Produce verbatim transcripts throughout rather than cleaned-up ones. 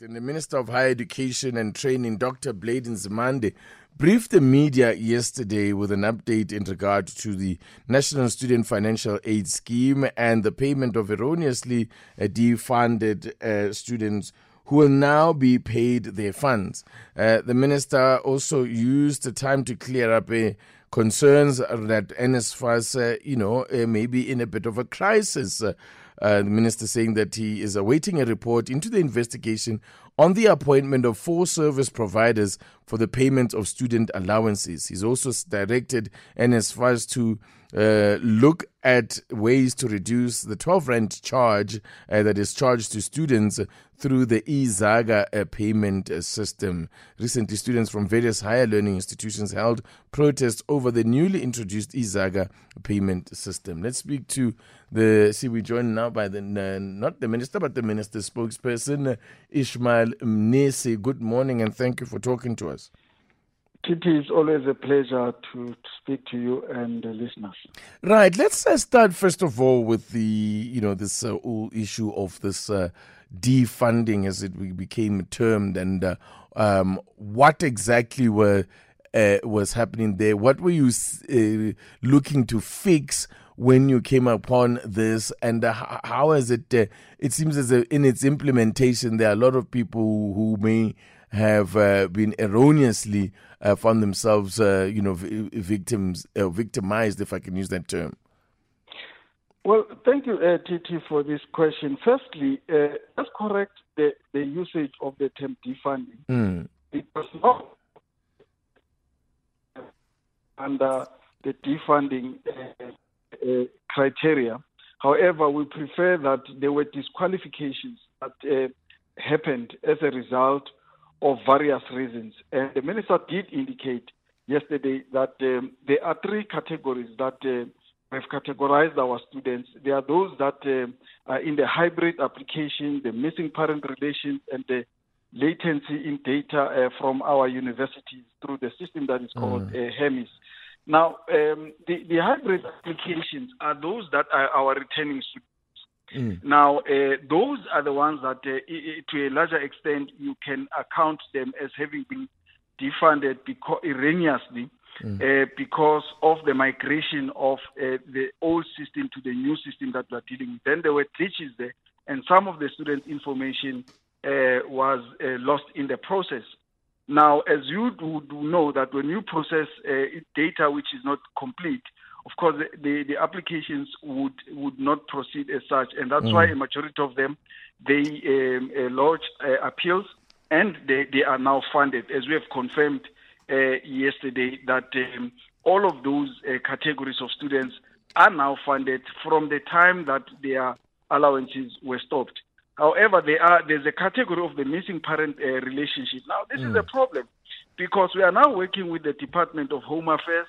And the Minister of Higher Education and Training, Doctor Blade Nzimande, briefed the media yesterday with an update in regard to the National Student Financial Aid Scheme and the payment of erroneously defunded uh, students who will now be paid their funds. Uh, the minister also used the time to clear up uh, concerns that N S F A S, uh, you know, uh, may be in a bit of a crisis. Uh, uh, the minister saying that he is awaiting a report into the investigation on the appointment of four service providers for the payment of student allowances. He's also directed N S F A S to uh, look at ways to reduce the twelve rand charge uh, that is charged to students through the eZaga uh, payment uh, system. Recently, students from various higher learning institutions held protests over the newly introduced eZaga payment system. Let's speak to the, see, we're joined now by the, uh, not the minister, but the minister's spokesperson, uh, Ishmael Mnisi. Good morning and thank you for talking to us. It is always a pleasure to speak to you and the listeners. Right, let's uh, start first of all with the, you know, this uh, whole issue of this uh, defunding, as it became termed, and uh, um, what exactly were uh, was happening there. What were you uh, looking to fix when you came upon this, and uh, how is it? Uh, it seems as a, in its implementation, there are a lot of people who may have uh, been erroneously uh, found themselves, uh, you know, victims, uh, victimized, if I can use that term. Well, thank you, uh, T T, for this question. Firstly, uh, let's correct the, the usage of the term defunding. Mm. It was not under the defunding uh, uh, criteria. However, we prefer that there were disqualifications that uh, happened as a result of various reasons. And the minister did indicate yesterday that um, there are three categories that uh, we've categorized our students. There are those that uh, are in the hybrid application, the missing parent relations, and the latency in data uh, from our universities through the system that is called mm. uh, HEMIS. Now, um, the, the hybrid applications are those that are our returning students. Mm. Now, uh, those are the ones that, uh, I- to a larger extent, you can account them as having been defunded because, erroneously mm. uh, because of the migration of uh, the old system to the new system that we're dealing with. Then there were glitches there, and some of the student information uh, was uh, lost in the process. Now, as you do, do know that when you process uh, data which is not complete, of course, the, the applications would, would not proceed as such. And that's mm. why a majority of them, they um, uh, lodged uh, appeals, and they, they are now funded, as we have confirmed uh, yesterday, that um, all of those uh, categories of students are now funded from the time that their allowances were stopped. However, they are, there's a category of the missing parent uh, relationship. Now, this mm. is a problem because we are now working with the Department of Home Affairs,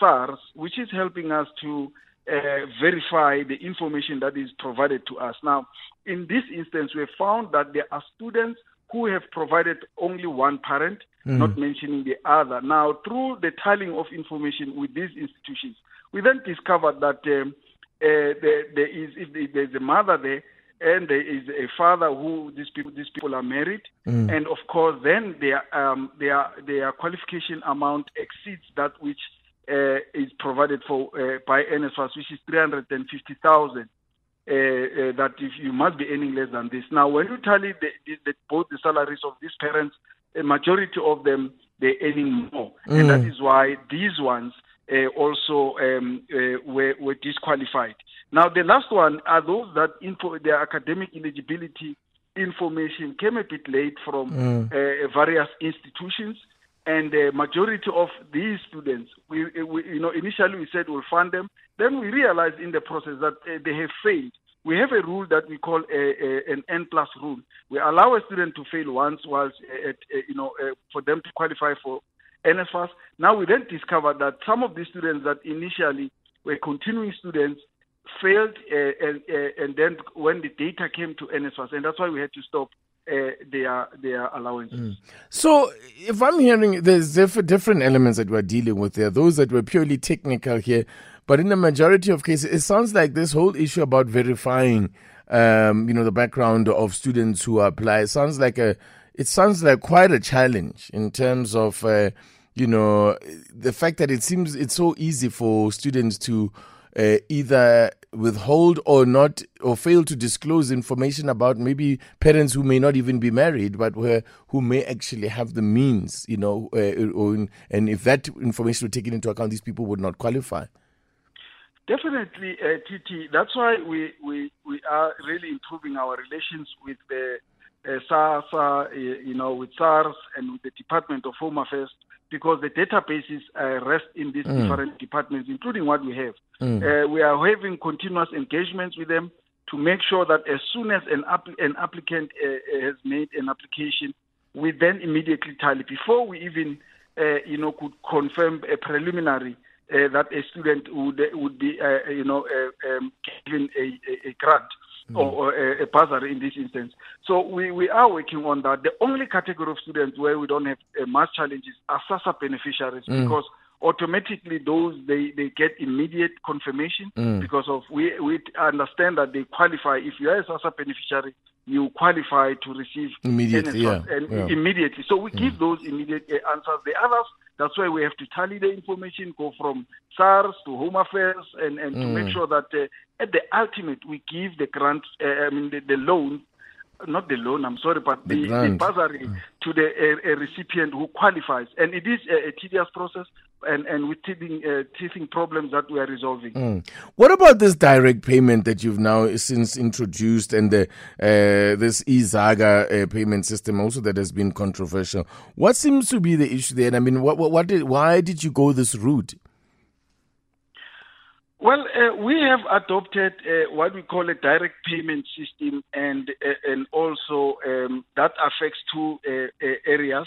SARS, which is helping us to uh, verify the information that is provided to us. Now, in this instance, we found that there are students who have provided only one parent, mm. not mentioning the other. Now, through the tallying of information with these institutions, we then discovered that um, uh, there, there is, if there is a mother there, and there is a father who these people these people are married, mm. and of course, then their um, their their qualification amount exceeds that which Uh, is provided for uh, by N S F A S, which is three hundred fifty thousand, uh, uh, that if you must be earning less than this. Now, when you tally the, the, the, both the salaries of these parents, a majority of them, they're earning more. Mm. And that is why these ones uh, also um, uh, were, were disqualified. Now, the last one are those that info, their academic eligibility information came a bit late from mm. uh, various institutions. And the majority of these students, we, we, you know, initially we said we'll fund them. Then we realized in the process that uh, they have failed. We have a rule that we call a, a, an N plus rule. We allow a student to fail once, whilst, uh, at, uh, you know, uh, for them to qualify for N S F A S. Now we then discovered that some of the students that initially were continuing students failed, uh, and, uh, and then when the data came to N S F A S, and that's why we had to stop Uh, their their allowances. Mm. So, if I'm hearing, there's diff- different elements that we're dealing with there. Those that were purely technical here, but in the majority of cases, it sounds like this whole issue about verifying, um, you know, the background of students who apply sounds like a, it sounds like quite a challenge in terms of, uh, you know, the fact that it seems it's so easy for students to uh, either withhold or not or fail to disclose information about maybe parents who may not even be married but were, who may actually have the means, you know, uh, or, and if that information were taken into account, these people would not qualify. Definitely, uh, T T. That's why we, we, we are really improving our relations with the uh, SASA, uh, you know, with SARS and with the Department of Home Affairs, because the databases uh, rest in these mm. different departments, including what we have. Mm. Uh, we are having continuous engagements with them to make sure that as soon as an, app- an applicant uh, has made an application, we then immediately tally before we even, uh, you know, could confirm a preliminary uh, that a student would would be, uh, you know, uh, um, given a, a, a grant mm. or, or a, a bursary in this instance. So we, we are working on that. The only category of students where we don't have uh, mass challenges are SASA beneficiaries mm. because automatically those they, they get immediate confirmation mm. because of we, we understand that they qualify. If you are a SASA beneficiary, you qualify to receive immediately. Yeah. And yeah. immediately. So we mm. give those immediate uh, answers. The others, that's why we have to tally the information, go from SARS to Home Affairs, and, and mm. to make sure that uh, at the ultimate we give the grant, uh, I mean the, the loan, not the loan, I'm sorry, but the, the, the bursary mm. to the a, a recipient who qualifies. And it is a, a tedious process and, and with teething, uh, teething problems that we are resolving. Mm. What about this direct payment that you've now since introduced and the, uh, this eZaga uh, payment system also that has been controversial? What seems to be the issue there? And I mean, what, what, what did, why did you go this route? Well, uh, we have adopted uh, what we call a direct payment system, and uh, and also um, that affects two uh, uh, areas.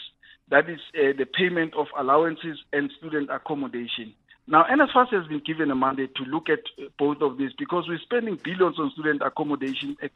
That is uh, the payment of allowances and student accommodation. Now, N S F A S has been given a mandate to look at both of these because we're spending billions on student accommodation, at,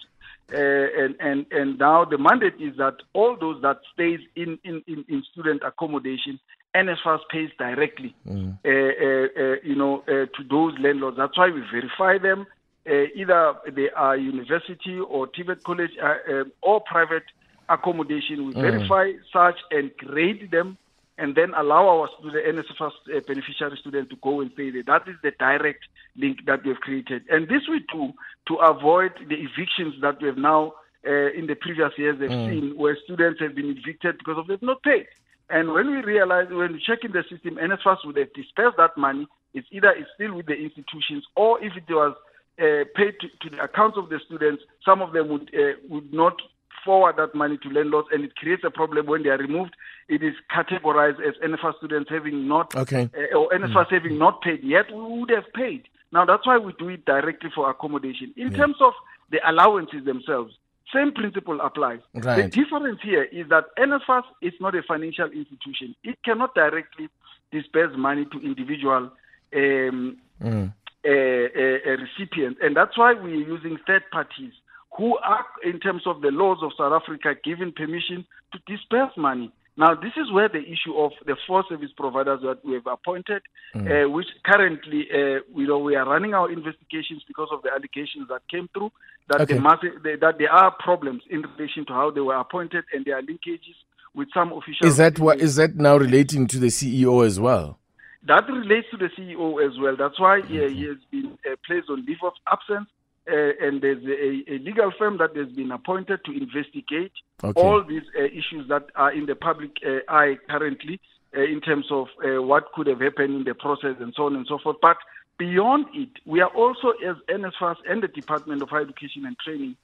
uh, and and and now the mandate is that all those that stays in in, in, in student accommodation, N S F A S pays directly, mm. uh, uh, uh, you know, uh, to those landlords. That's why we verify them. Uh, either they are university or Tibet College uh, uh, or private accommodation. We mm. verify, search, and grade them, and then allow our student, N S F A S uh, beneficiary student to go and pay there. That is the direct link that we have created. And this we do to avoid the evictions that we have now uh, in the previous years they've mm. seen, where students have been evicted because of they've not paid. And when we realize, when we check in the system, N S F A S would have dispersed that money. It's either it's still with the institutions, or if it was uh, paid to, to the accounts of the students, some of them would uh, would not forward that money to landlords, and it creates a problem when they are removed. It is categorized as N S F A S students having not, okay. uh, or N S F A S mm. having not paid yet. We would have paid. Now, that's why we do it directly for accommodation. In yeah. terms of the allowances themselves, same principle applies. Right. The difference here is that N S F A S is not a financial institution. It cannot directly disperse money to individual um, mm. uh, uh, recipients. And that's why we are using third parties who are, in terms of the laws of South Africa, given permission to disperse money. Now, this is where the issue of the four service providers that we have appointed, mm. uh, which currently, uh, you know, we are running our investigations because of the allegations that came through, that, okay. they must, they, that there are problems in relation to how they were appointed and their linkages with some officials. Is that what, is that now relating to the C E O as well? That relates to the C E O as well. That's why mm-hmm. he, he has been uh, placed on leave of absence. Uh, and there's a, a legal firm that has been appointed to investigate okay. all these uh, issues that are in the public uh, eye currently uh, in terms of uh, what could have happened in the process and so on and so forth. But beyond it, we are also, as N S F A S and the Department of Higher Education and Training,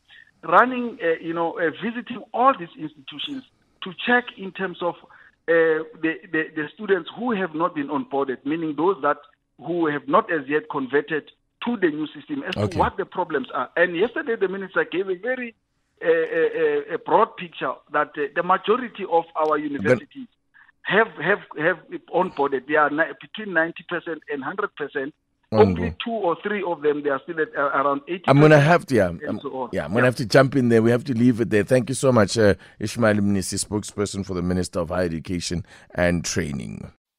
running, uh, you know, uh, visiting all these institutions to check in terms of uh, the, the, the students who have not been onboarded, meaning those that who have not as yet converted to the new system as okay. to what the problems are. And yesterday the minister gave a very uh, a, a broad picture that uh, the majority of our universities but have have have onboarded. They are ni- between ninety percent and one hundred percent Only two or three of them, they are still at uh, around eighty. I'm going to have to, yeah, I'm, so yeah, I'm going to yeah. have to jump in there. We have to leave it there. Thank you so much, uh, Ishmael Mnisi, spokesperson for the Minister of Higher Education and Training.